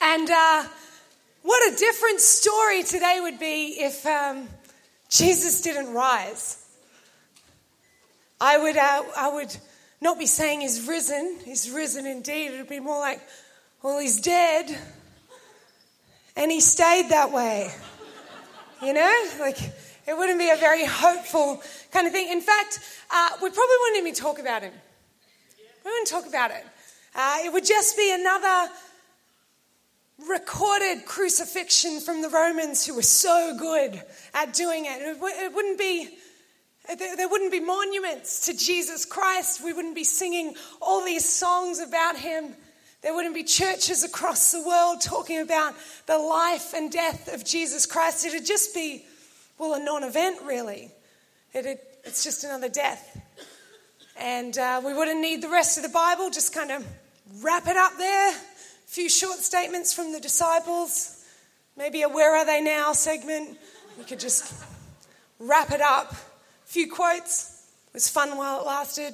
And what a different story today would be if Jesus didn't rise. I would not be saying he's risen indeed. It would be more like, well, he's dead and he stayed that way. You know, like it wouldn't be a very hopeful kind of thing. In fact, we probably wouldn't even talk about him. We wouldn't talk about it. It would just be another recorded crucifixion from the Romans who were so good at doing it. It wouldn't be, there wouldn't be monuments to Jesus Christ. We wouldn't be singing all these songs about him. There wouldn't be churches across the world talking about the life and death of Jesus Christ. It'd just be, well, a non-event, really. It's just another death. And we wouldn't need the rest of the Bible, just kind of wrap it up there. A few short statements from the disciples, maybe a where are they now segment. We could just wrap it up. A few quotes. It was fun while it lasted.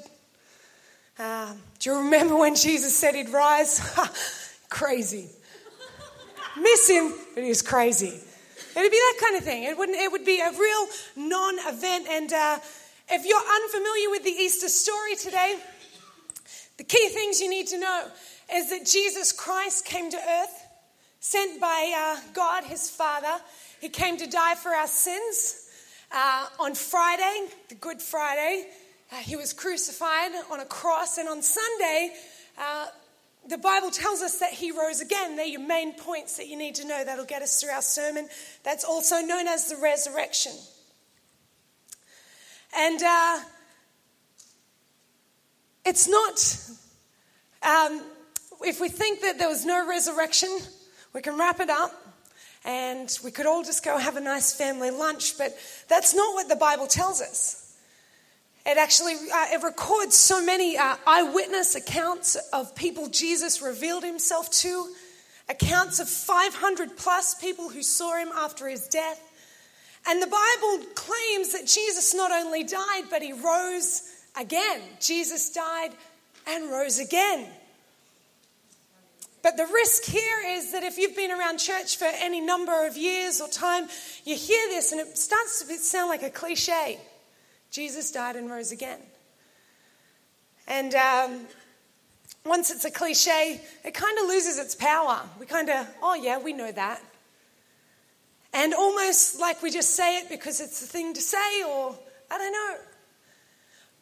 Do you remember when Jesus said he'd rise? Crazy. Miss him, but he was crazy. It'd be that kind of thing. It would be a real non-event. And if you're unfamiliar with the Easter story today, the key things you need to know is that Jesus Christ came to earth, sent by God, his Father. He came to die for our sins. On Friday, the Good Friday, he was crucified on a cross. And on Sunday, the Bible tells us that he rose again. They're your main points that you need to know. That'll get us through our sermon. That's also known as the resurrection. And it's not, if we think that there was no resurrection, we can wrap it up and we could all just go have a nice family lunch. But that's not what the Bible tells us. It actually it records so many eyewitness accounts of people Jesus revealed himself to, accounts of 500 plus people who saw him after his death. And the Bible claims that Jesus not only died, but he rose again. Jesus died and rose again. But the risk here is that if you've been around church for any number of years or time, you hear this and it starts to sound like a cliche. Jesus died and rose again. And once it's a cliche, it kind of loses its power. We kind of, oh yeah, we know that. And almost like we just say it because it's the thing to say, or I don't know.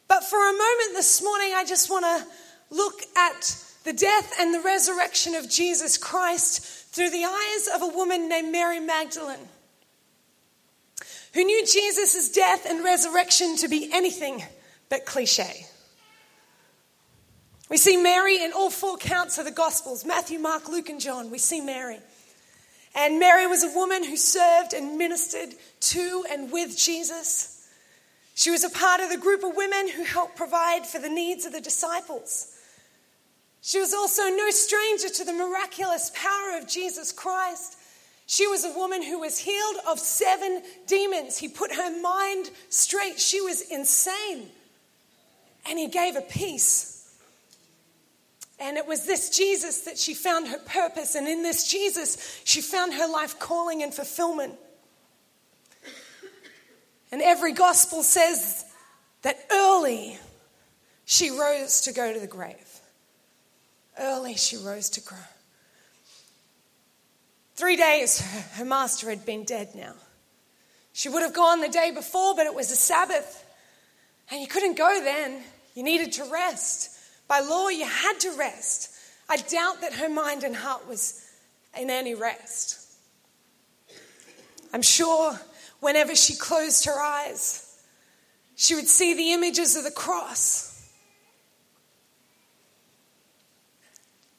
But for a moment this morning, I just want to look at the death and the resurrection of Jesus Christ through the eyes of a woman named Mary Magdalene, who knew Jesus' death and resurrection to be anything but cliche. We see Mary in all four counts of the Gospels, Matthew, Mark, Luke, and John. We see Mary. And Mary was a woman who served and ministered to and with Jesus. She was a part of the group of women who helped provide for the needs of the disciples. She was also no stranger to the miraculous power of Jesus Christ. She was a woman who was healed of 7 demons. He put her mind straight. She was insane. And he gave her peace. And it was this Jesus that she found her purpose. And in this Jesus, she found her life calling and fulfillment. And every gospel says that early she rose to go to the grave. Early she rose to grow. 3 days her master had been dead now. She would have gone the day before, but it was a Sabbath. And you couldn't go then. You needed to rest. By law, you had to rest. I doubt that her mind and heart was in any rest. I'm sure whenever she closed her eyes, she would see the images of the cross.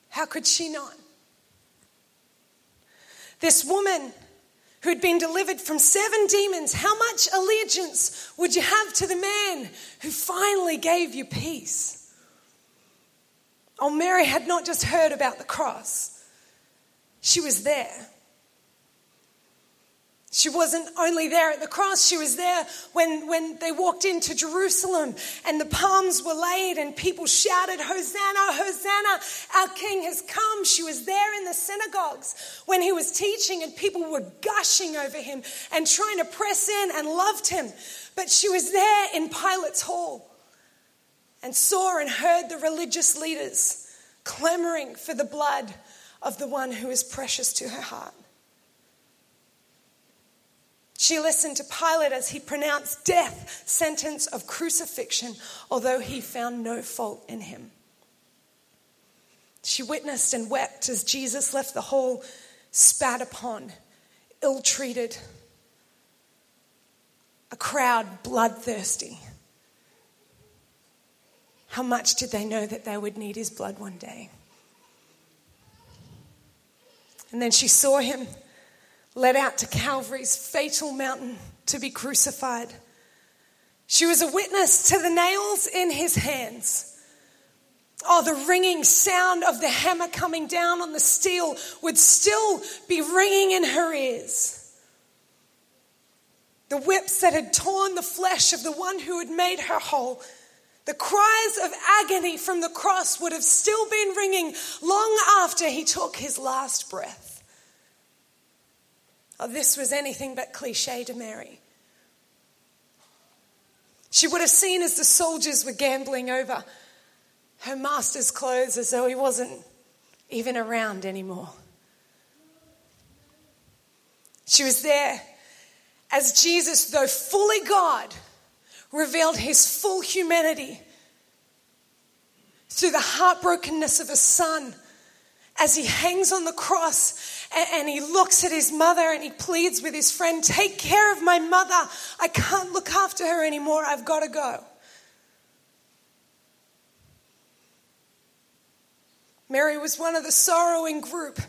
How could she not? This woman who'd been delivered from 7 demons, how much allegiance would you have to the man who finally gave you peace? Oh, Mary had not just heard about the cross. She was there. She wasn't only there at the cross, she was there when they walked into Jerusalem and the palms were laid and people shouted, "Hosanna, Hosanna, our King has come." She was there in the synagogues when he was teaching and people were gushing over him and trying to press in and loved him. But she was there in Pilate's hall and saw and heard the religious leaders clamoring for the blood of the one who is precious to her heart. She listened to Pilate as he pronounced death sentence of crucifixion, although he found no fault in him. She witnessed and wept as Jesus left the hall, spat upon, ill-treated, a crowd bloodthirsty. How much did they know that they would need his blood one day? And then she saw him led out to Calvary's fatal mountain to be crucified. She was a witness to the nails in his hands. Oh, the ringing sound of the hammer coming down on the steel would still be ringing in her ears. The whips that had torn the flesh of the one who had made her whole. The cries of agony from the cross would have still been ringing long after he took his last breath. Oh, this was anything but cliche to Mary. She would have seen as the soldiers were gambling over her master's clothes as though he wasn't even around anymore. She was there as Jesus, though fully God, revealed his full humanity through the heartbrokenness of his son as he hangs on the cross and he looks at his mother and he pleads with his friend, "Take care of my mother. I can't look after her anymore. I've got to go." Mary was one of the sorrowing group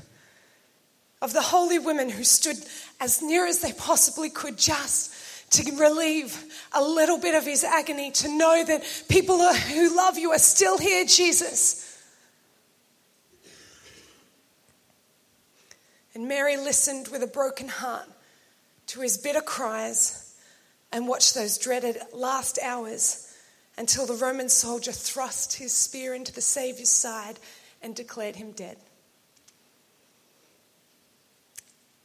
of the holy women who stood as near as they possibly could just to relieve a little bit of his agony, to know that people who love you are still here, Jesus. And Mary listened with a broken heart to his bitter cries and watched those dreaded last hours until the Roman soldier thrust his spear into the Saviour's side and declared him dead.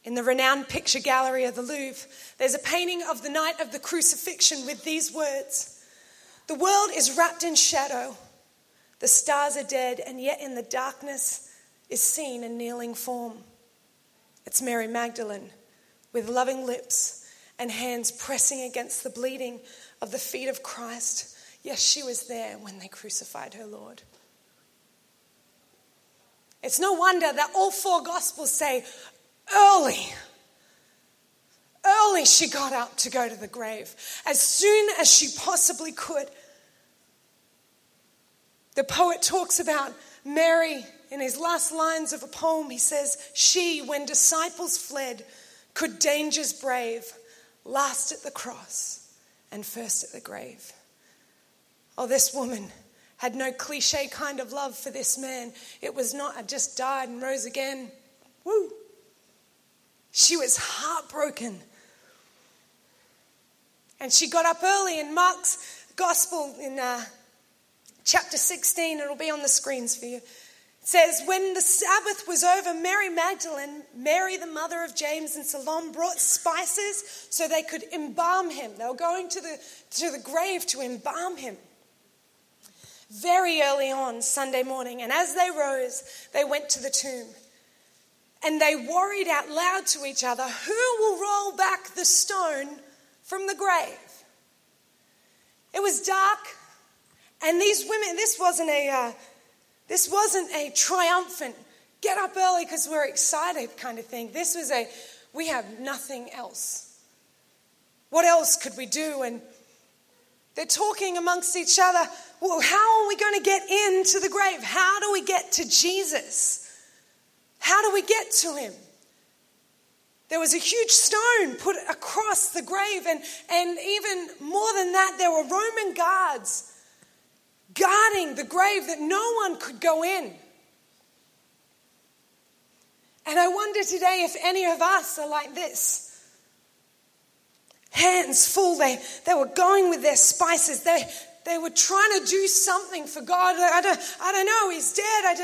In the renowned picture gallery of the Louvre, there's a painting of the night of the crucifixion with these words: "The world is wrapped in shadow, the stars are dead, and yet in the darkness is seen a kneeling form." It's Mary Magdalene with loving lips and hands pressing against the bleeding of the feet of Christ. Yes, she was there when they crucified her Lord. It's no wonder that all four Gospels say early she got up to go to the grave, as soon as she possibly could. The poet talks about Mary. In his last lines of a poem, he says, "She, when disciples fled, could dangers brave, last at the cross and first at the grave." Oh, this woman had no cliche kind of love for this man. It was not, "I just died and rose again. Woo." She was heartbroken. And she got up early. In Mark's Gospel, in chapter 16, it'll be on the screens for you. It says, "When the Sabbath was over, Mary Magdalene, Mary the mother of James and Salome, brought spices so they could embalm him." They were going to the grave to embalm him. Very early on Sunday morning, and as they rose, they went to the tomb. And they worried out loud to each other, "Who will roll back the stone from the grave?" It was dark, and these women, this wasn't a triumphant, get up early because we're excited kind of thing. This was a, we have nothing else. What else could we do? And they're talking amongst each other, "Well, how are we going to get into the grave? How do we get to Jesus? How do we get to him?" There was a huge stone put across the grave. And even more than that, there were Roman guards guarding the grave that no one could go in. And I wonder today if any of us are like this. hands full. They were going with their spices. They were trying to do something for God. I don't know. He's dead.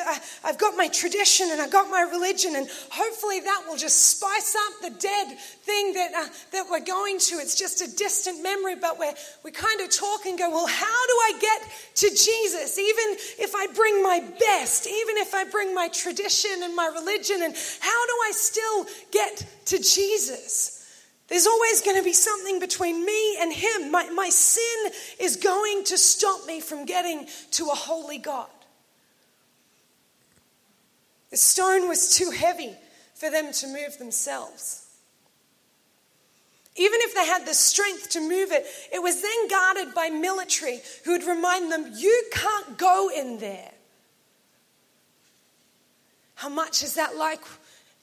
I've got my tradition and I've got my religion, and hopefully that will just spice up the dead thing that we're going to. It's just a distant memory, but we kind of talk and go, well, how do I get to Jesus? Even if I bring my best, even if I bring my tradition and my religion, and how do I still get to Jesus? There's always going to be something between me and him. My sin is going to stop me from getting to a holy God. The stone was too heavy for them to move themselves. Even if they had the strength to move it, it was then guarded by military who would remind them, you can't go in there. How much is that like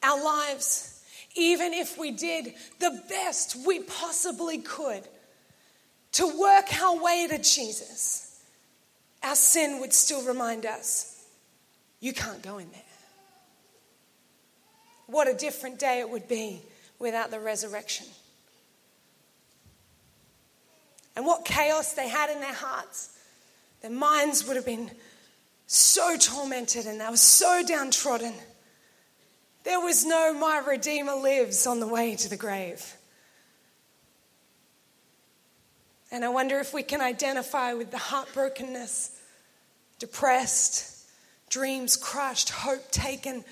our lives? Even if we did the best we possibly could to work our way to Jesus, our sin would still remind us, you can't go in there. What a different day it would be without the resurrection. And what chaos they had in their hearts. Their minds would have been so tormented and they were so downtrodden. There was no "My Redeemer lives" on the way to the grave. And I wonder if we can identify with the heartbrokenness, depressed, dreams crushed, hope taken,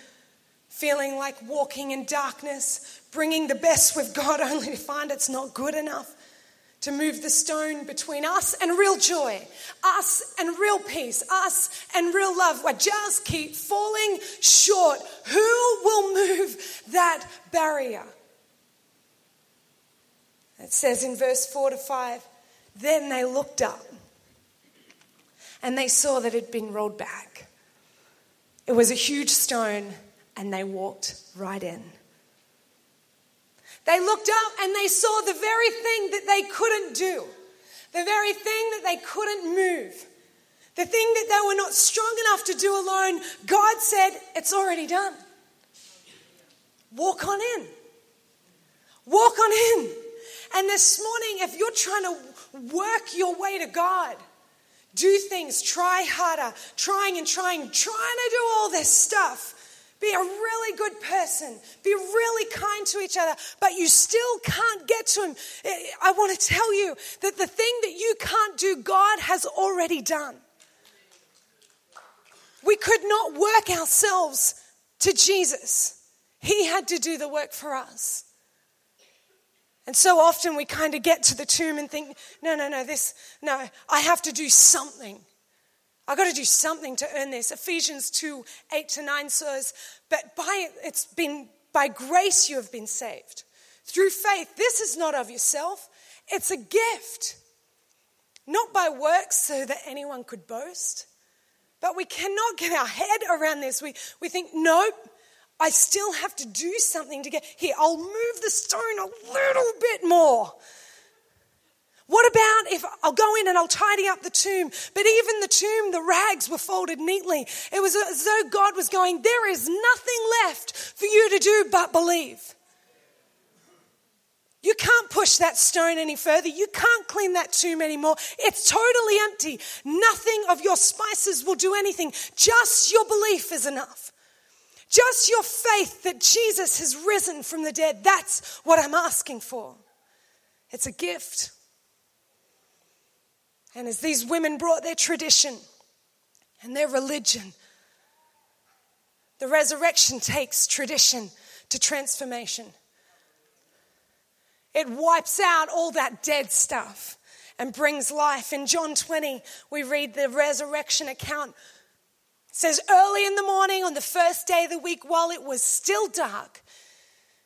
feeling like walking in darkness, bringing the best we've got only to find it's not good enough, to move the stone between us and real joy, us and real peace, us and real love. We just keep falling short. Who will move that barrier? It says in verse 4 to 5, then they looked up and they saw that it had been rolled back. It was a huge stone and they walked right in. They looked up and they saw the very thing that they couldn't do, the very thing that they couldn't move, the thing that they were not strong enough to do alone. God said, it's already done. Walk on in. Walk on in. And this morning, if you're trying to work your way to God, do things, try harder, trying to do all this stuff, be a really good person, be really kind to each other, but you still can't get to him, I want to tell you that the thing that you can't do, God has already done. We could not work ourselves to Jesus. He had to do the work for us. And so often we kind of get to the tomb and think, no, I have to do something. I've got to do something to earn this. Ephesians 2, 8 to 9 says, but by grace you have been saved. Through faith, this is not of yourself. It's a gift. Not by works so that anyone could boast. But we cannot get our head around this. We think, nope, I still have to do something to get here. I'll move the stone a little bit more. What about if I'll go in and I'll tidy up the tomb? But even the tomb, the rags were folded neatly. It was as though God was going, there is nothing left for you to do but believe. You can't push that stone any further. You can't clean that tomb anymore. It's totally empty. Nothing of your spices will do anything. Just your belief is enough. Just your faith that Jesus has risen from the dead. That's what I'm asking for. It's a gift. And as these women brought their tradition and their religion, the resurrection takes tradition to transformation. It wipes out all that dead stuff and brings life. In John 20, we read the resurrection account. It says, early in the morning on the first day of the week, while it was still dark,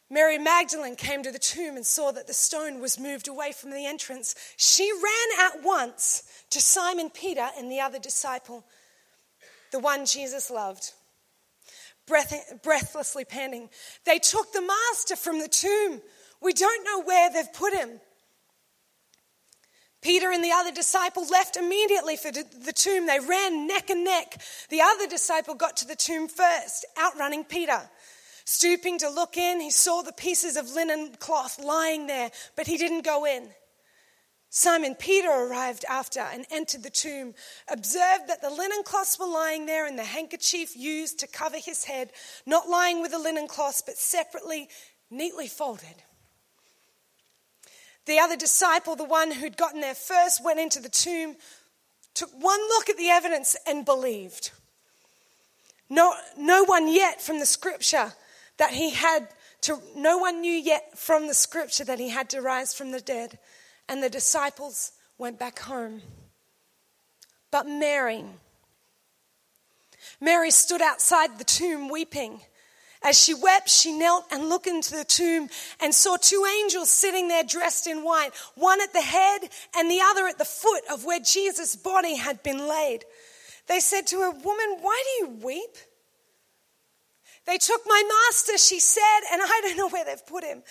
Mary Magdalene came to the tomb and saw that the stone was moved away from the entrance. She ran at once to Simon Peter and the other disciple, the one Jesus loved, breathlessly panting. They took the master from the tomb. We don't know where they've put him. Peter and the other disciple left immediately for the tomb. They ran neck and neck. The other disciple got to the tomb first, outrunning Peter. Stooping to look in, he saw the pieces of linen cloth lying there, but he didn't go in. Simon Peter arrived after and entered the tomb, observed that the linen cloths were lying there and the handkerchief used to cover his head, not lying with the linen cloths, but separately, neatly folded. The other disciple, the one who'd gotten there first, went into the tomb, took one look at the evidence and believed. No one knew yet from the scripture that he had to rise from the dead. And the disciples went back home. But Mary stood outside the tomb weeping. As she wept, she knelt and looked into the tomb and saw two angels sitting there dressed in white, one at the head and the other at the foot of where Jesus' body had been laid. They said to her, "Woman, why do you weep?" "They took my master," she said, "and I don't know where they've put him."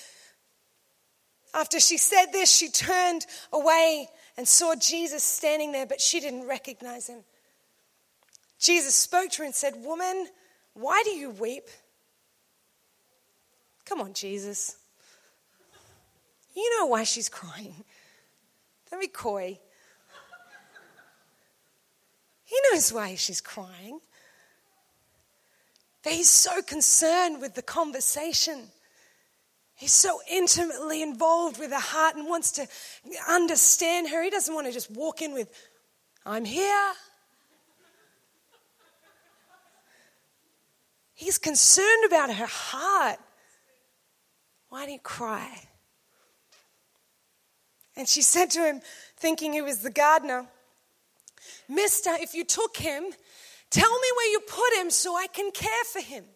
After she said this, she turned away and saw Jesus standing there, but she didn't recognize him. Jesus spoke to her and said, "Woman, why do you weep?" Come on, Jesus. You know why she's crying. Don't be coy. He knows why she's crying. But he's so concerned with the conversation. He's so intimately involved with her heart and wants to understand her. He doesn't want to just walk in with, "I'm here." He's concerned about her heart. "Why do you cry?" And she said to him, thinking he was the gardener, "Mister, if you took him, tell me where you put him so I can care for him."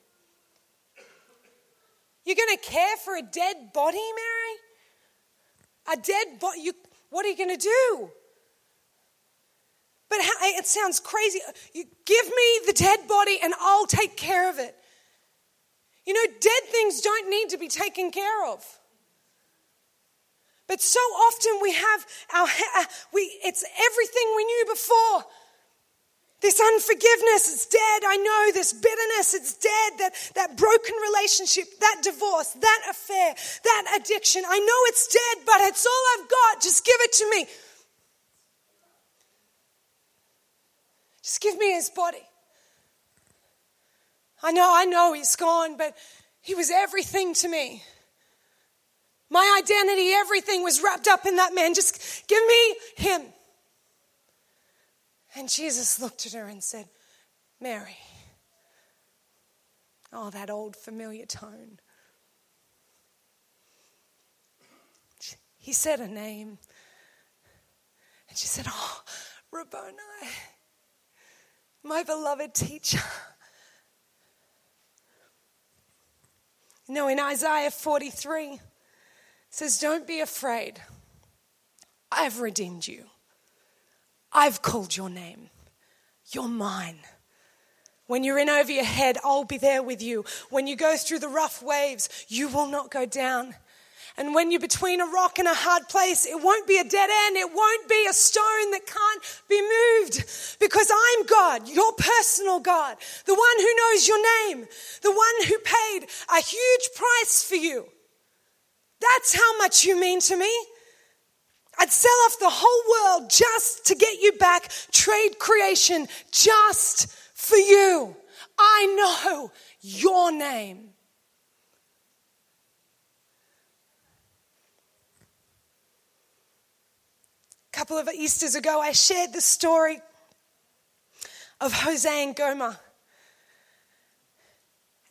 You're going to care for a dead body, Mary? A dead body? What are you going to do? But it sounds crazy. "You give me the dead body and I'll take care of it." You know, dead things don't need to be taken care of. But so often we have it's everything we knew before. This unforgiveness, it's dead, I know. This bitterness, it's dead. That broken relationship, that divorce, that affair, that addiction. I know it's dead, but it's all I've got. Just give it to me. Just give me his body. I know he's gone, but he was everything to me. My identity, everything was wrapped up in that man. Just give me him. And Jesus looked at her and said, "Mary." Oh, that old familiar tone. He said her name. And she said, "Oh, Rabboni, my beloved teacher." You know, in Isaiah 43, it says, "Don't be afraid. I've redeemed you. I've called your name. You're mine. When you're in over your head, I'll be there with you. When you go through the rough waves, you will not go down. And when you're between a rock and a hard place, it won't be a dead end. It won't be a stone that can't be moved. Because I'm God, your personal God, the one who knows your name, the one who paid a huge price for you. That's how much you mean to me. I'd sell off the whole world just to get you back, trade creation just for you. I know your name." A couple of Easters ago, I shared the story of Hosea and Gomer.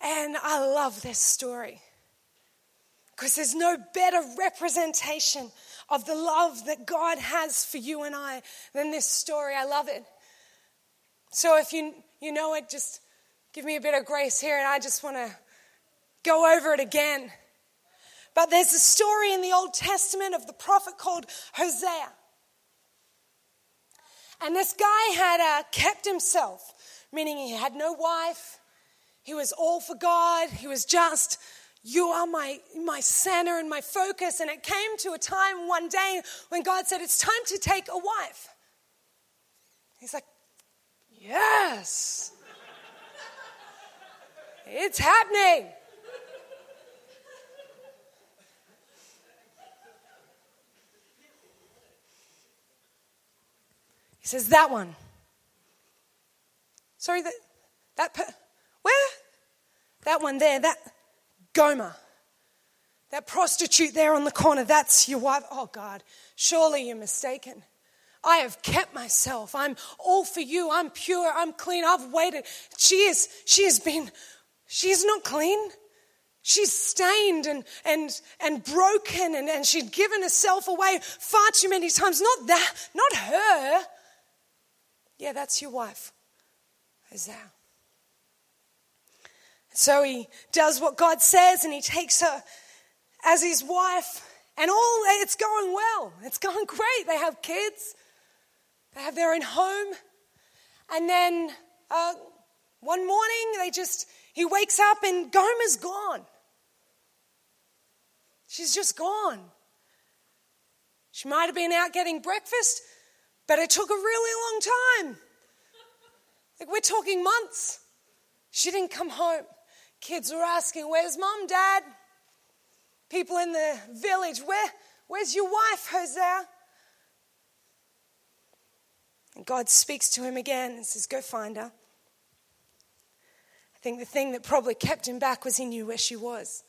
And I love this story because there's no better representation of the love that God has for you and I than this story. I love it. So if you know it, just give me a bit of grace here, and I just want to go over it again. But there's a story in the Old Testament of the prophet called Hosea. And this guy had kept himself, meaning he had no wife. He was all for God. He was just, "You are my center and my focus." And it came to a time one day when God said, "It's time to take a wife." He's like, "Yes, it's happening." He says, that one. Sorry, where? That one there, that Gomer. That prostitute there on the corner, that's your wife. Oh, God, surely you're mistaken. I have kept myself. I'm all for you. I'm pure. I'm clean. I've waited. She is not clean. She's stained and broken and she'd given herself away far too many times. Not that, not her. Yeah, that's your wife, Hosea. So he does what God says and he takes her as his wife, and all it's going well. It's going great. They have kids. They have their own home. And then one morning he wakes up and Gomer's gone. She's just gone. She might have been out getting breakfast, but it took a really long time. Like, we're talking months. She didn't come home. Kids were asking, where's mom, dad? People in the village, where's your wife, Hosea? And God speaks to him again and says, go find her. I think the thing that probably kept him back was he knew where she was.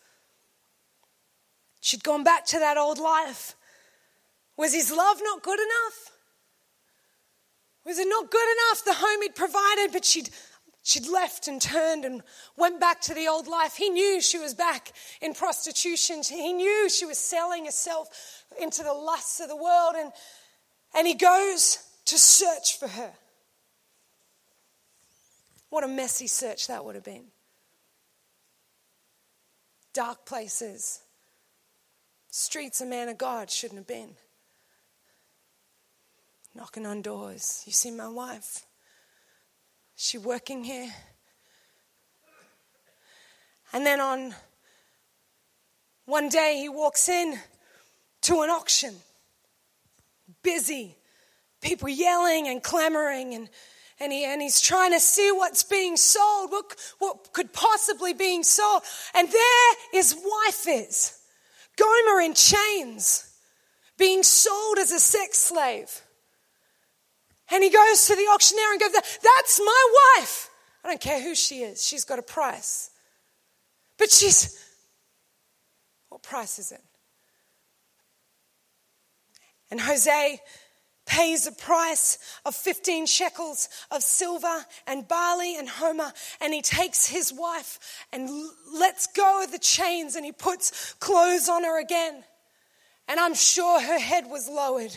She'd gone back to that old life. Was his love not good enough? Was it not good enough, the home he'd provided, but She'd left and turned and went back to the old life. He knew she was back in prostitution. He knew she was selling herself into the lusts of the world. And he goes to search for her. What a messy search that would have been. Dark places. Streets a man of God shouldn't have been. Knocking on doors. You see my wife? Is she working here? And then on one day he walks in to an auction. Busy. People yelling and clamoring and he's trying to see what's being sold, what could possibly be sold. And there his wife is. Gomer in chains, being sold as a sex slave. And he goes to the auctioneer and goes, that's my wife. I don't care who she is. She's got a price. But what price is it? And Hosea pays a price of 15 shekels of silver and barley and homer. And he takes his wife and lets go of the chains and he puts clothes on her again. And I'm sure her head was lowered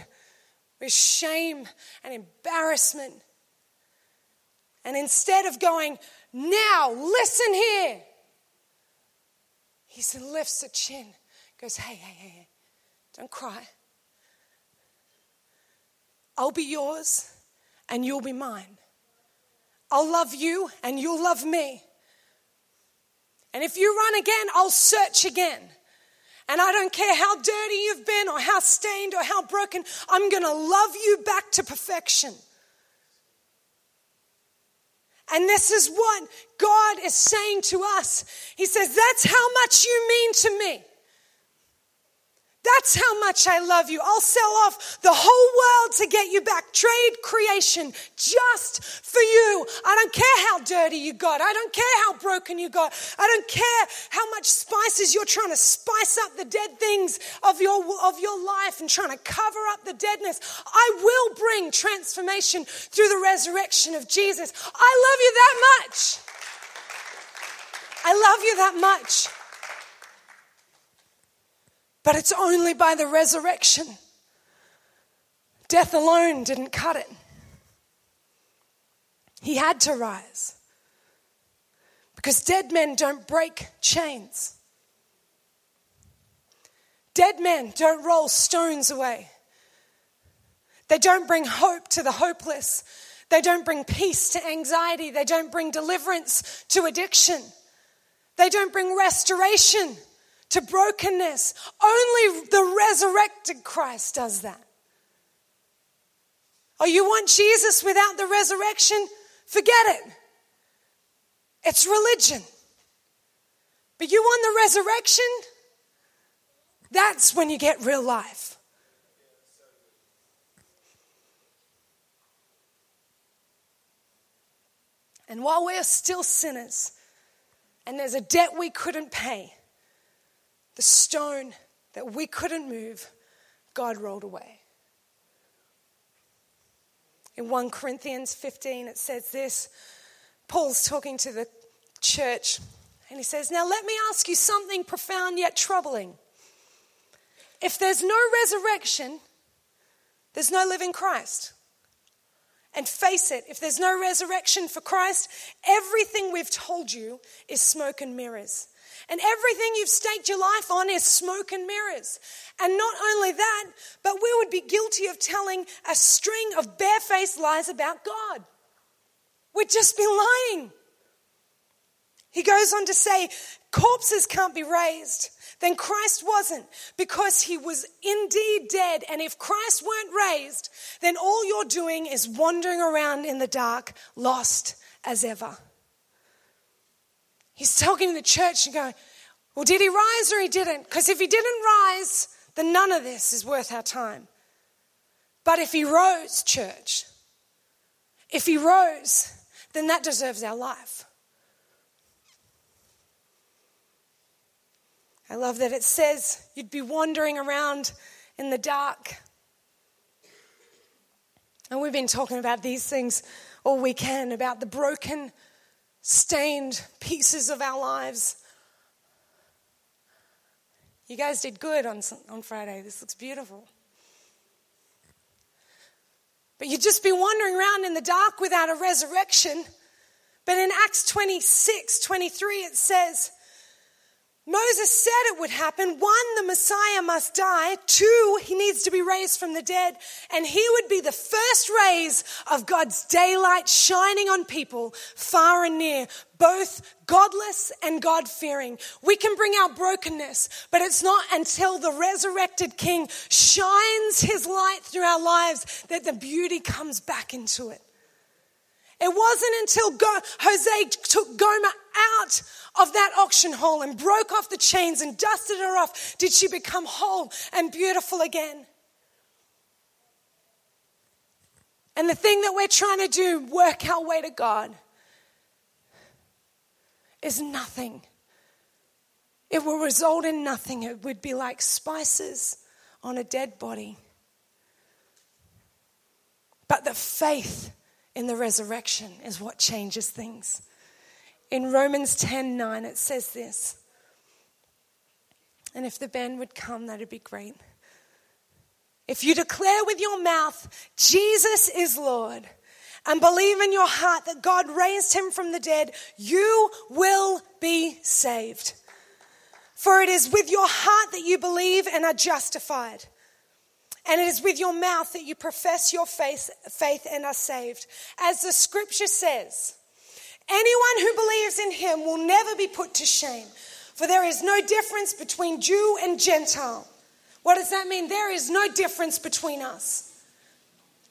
with shame and embarrassment. And instead of going, now, listen here, he lifts a chin, goes, hey, don't cry. I'll be yours and you'll be mine. I'll love you and you'll love me. And if you run again, I'll search again. And I don't care how dirty you've been or how stained or how broken, I'm going to love you back to perfection. And this is what God is saying to us. He says, that's how much you mean to me. That's how much I love you. I'll sell off the whole world to get you back. Trade creation just for you. I don't care how dirty you got. I don't care how broken you got. I don't care how much spices you're trying to spice up the dead things of your life and trying to cover up the deadness. I will bring transformation through the resurrection of Jesus. I love you that much. I love you that much. But it's only by the resurrection. Death alone didn't cut it. He had to rise. Because dead men don't break chains. Dead men don't roll stones away. They don't bring hope to the hopeless. They don't bring peace to anxiety. They don't bring deliverance to addiction. They don't bring restoration to brokenness. Only the resurrected Christ does that. Oh, you want Jesus without the resurrection? Forget it. It's religion. But you want the resurrection? That's when you get real life. And while we are still sinners, and there's a debt we couldn't pay, the stone that we couldn't move, God rolled away. In 1 Corinthians 15, it says this. Paul's talking to the church, and he says, "Now let me ask you something profound yet troubling. If there's no resurrection, there's no living Christ. And face it, if there's no resurrection for Christ, everything we've told you is smoke and mirrors. And everything you've staked your life on is smoke and mirrors. And not only that, but we would be guilty of telling a string of barefaced lies about God. We'd just be lying." He goes on to say, "Corpses can't be raised. Then Christ wasn't, because he was indeed dead. And if Christ weren't raised, then all you're doing is wandering around in the dark, lost as ever." He's talking to the church and going, well, did he rise or he didn't? Because if he didn't rise, then none of this is worth our time. But if he rose, church, if he rose, then that deserves our life. I love that it says you'd be wandering around in the dark. And we've been talking about these things all weekend, about the broken, stained pieces of our lives. You guys did good on Friday. This looks beautiful. But you'd just be wandering around in the dark without a resurrection. But in Acts 26:23, it says, Moses said it would happen. 1, the Messiah must die. 2, he needs to be raised from the dead. And he would be the first rays of God's daylight shining on people far and near, both godless and God-fearing. We can bring our brokenness, but it's not until the resurrected King shines his light through our lives that the beauty comes back into it. It wasn't until Hosea took Gomer out of that auction hall and broke off the chains and dusted her off did she become whole and beautiful again. And the thing that we're trying to do, work our way to God, is nothing. It will result in nothing. It would be like spices on a dead body. But the faith in the resurrection is what changes things. In Romans 10:9, it says this. And if the band would come, that'd be great. If you declare with your mouth, Jesus is Lord, and believe in your heart that God raised him from the dead, you will be saved. For it is with your heart that you believe and are justified. And it is with your mouth that you profess your faith and are saved. As the scripture says, anyone who believes in him will never be put to shame, for there is no difference between Jew and Gentile. What does that mean? There is no difference between us.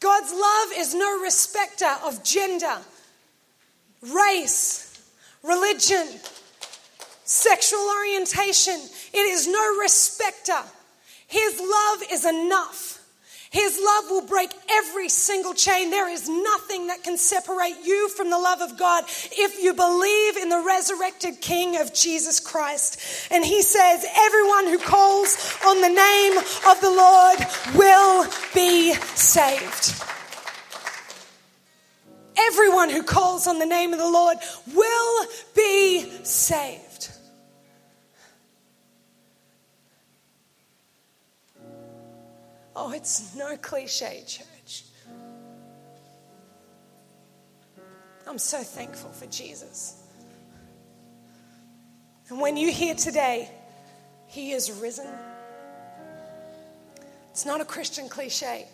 God's love is no respecter of gender, race, religion, sexual orientation. It is no respecter. His love is enough. His love will break every single chain. There is nothing that can separate you from the love of God if you believe in the resurrected King of Jesus Christ. And he says, everyone who calls on the name of the Lord will be saved. Everyone who calls on the name of the Lord will be saved. Oh, it's no cliche, church. I'm so thankful for Jesus. And when you hear today, he is risen. It's not a Christian cliche.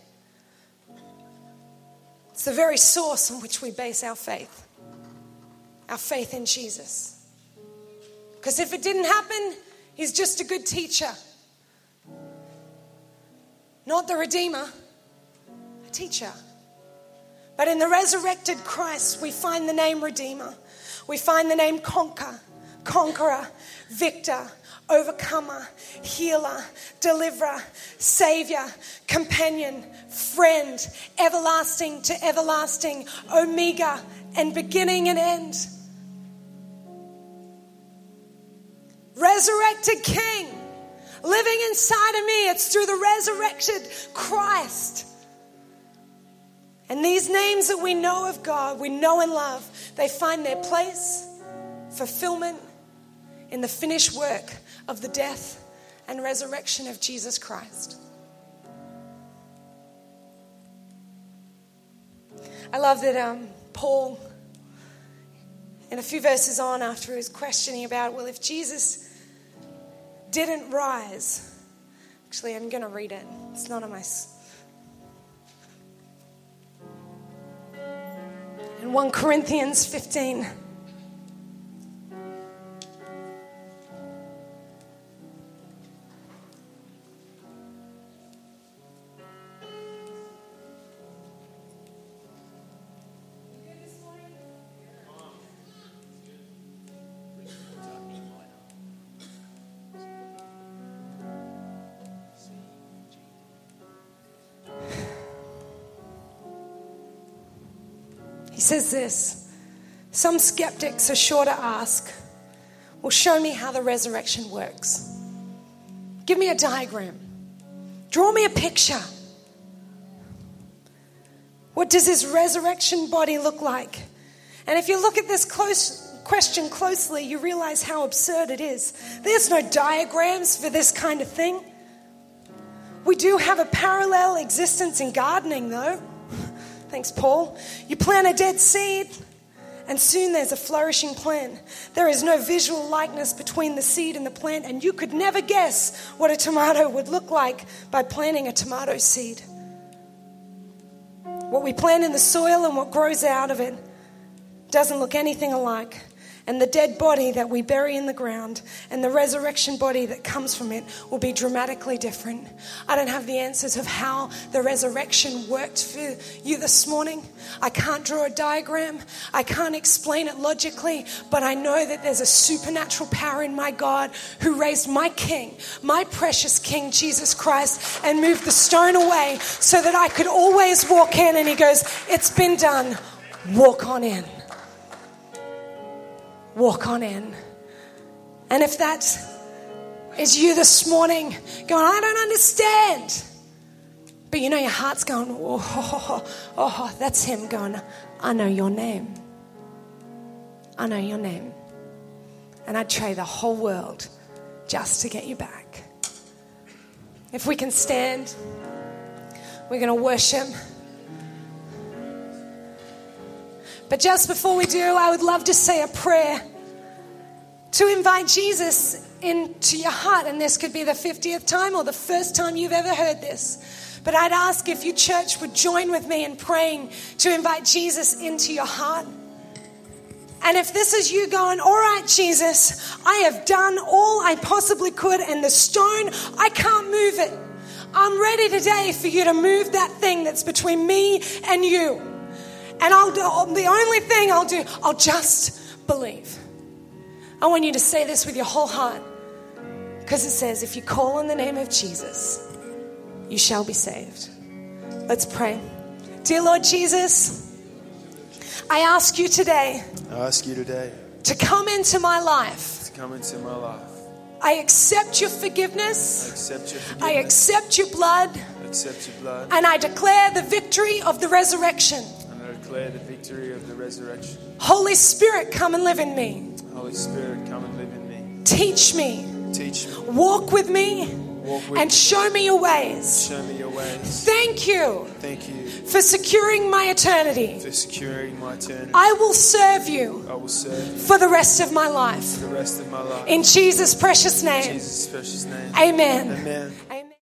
It's the very source on which we base our faith in Jesus. Because if it didn't happen, he's just a good teacher. Not the Redeemer, a teacher. But in the resurrected Christ, we find the name Redeemer. We find the name Conqueror, Victor, Overcomer, Healer, Deliverer, Savior, Companion, Friend, Everlasting to Everlasting, Omega, and beginning and end. Resurrected King living inside of me. It's through the resurrected Christ. And these names that we know of God, we know and love, they find their place, fulfillment in the finished work of the death and resurrection of Jesus Christ. I love that Paul, in a few verses on after he was questioning about, well, if Jesus didn't rise, actually, I'm going to read it. It's not on my... In 1 Corinthians 15. He says this, some skeptics are sure to ask, well, show me how the resurrection works. Give me a diagram. Draw me a picture. What does his resurrection body look like? And if you look at this question closely, you realize how absurd it is. There's no diagrams for this kind of thing. We do have a parallel existence in gardening, though. Thanks, Paul. You plant a dead seed, and soon there's a flourishing plant. There is no visual likeness between the seed and the plant, and you could never guess what a tomato would look like by planting a tomato seed. What we plant in the soil and what grows out of it doesn't look anything alike. And the dead body that we bury in the ground and the resurrection body that comes from it will be dramatically different. I don't have the answers of how the resurrection worked for you this morning. I can't draw a diagram. I can't explain it logically, but I know that there's a supernatural power in my God who raised my King, my precious King, Jesus Christ, and moved the stone away so that I could always walk in. And he goes, it's been done. Walk on in. Walk on in. And if that is you this morning going, I don't understand. But you know your heart's going, oh, that's him going, I know your name. I know your name. And I'd trade the whole world just to get you back. If we can stand, we're going to worship. But just before we do, I would love to say a prayer to invite Jesus into your heart. And this could be the 50th time or the first time you've ever heard this. But I'd ask if your church would join with me in praying to invite Jesus into your heart. And if this is you going, all right, Jesus, I have done all I possibly could and the stone, I can't move it. I'm ready today for you to move that thing that's between me and you. And I'll just believe. I want you to say this with your whole heart, because it says, if you call on the name of Jesus, you shall be saved. Let's pray. Dear Lord Jesus, I ask you today to come into my life. I accept your forgiveness. I accept your blood. And I declare the victory of the resurrection. Holy Spirit, come and live in me. Teach me. Walk with me. And show me your ways. Thank you. For securing my eternity. I will serve you. For the rest of my life. In Jesus' precious name. Amen.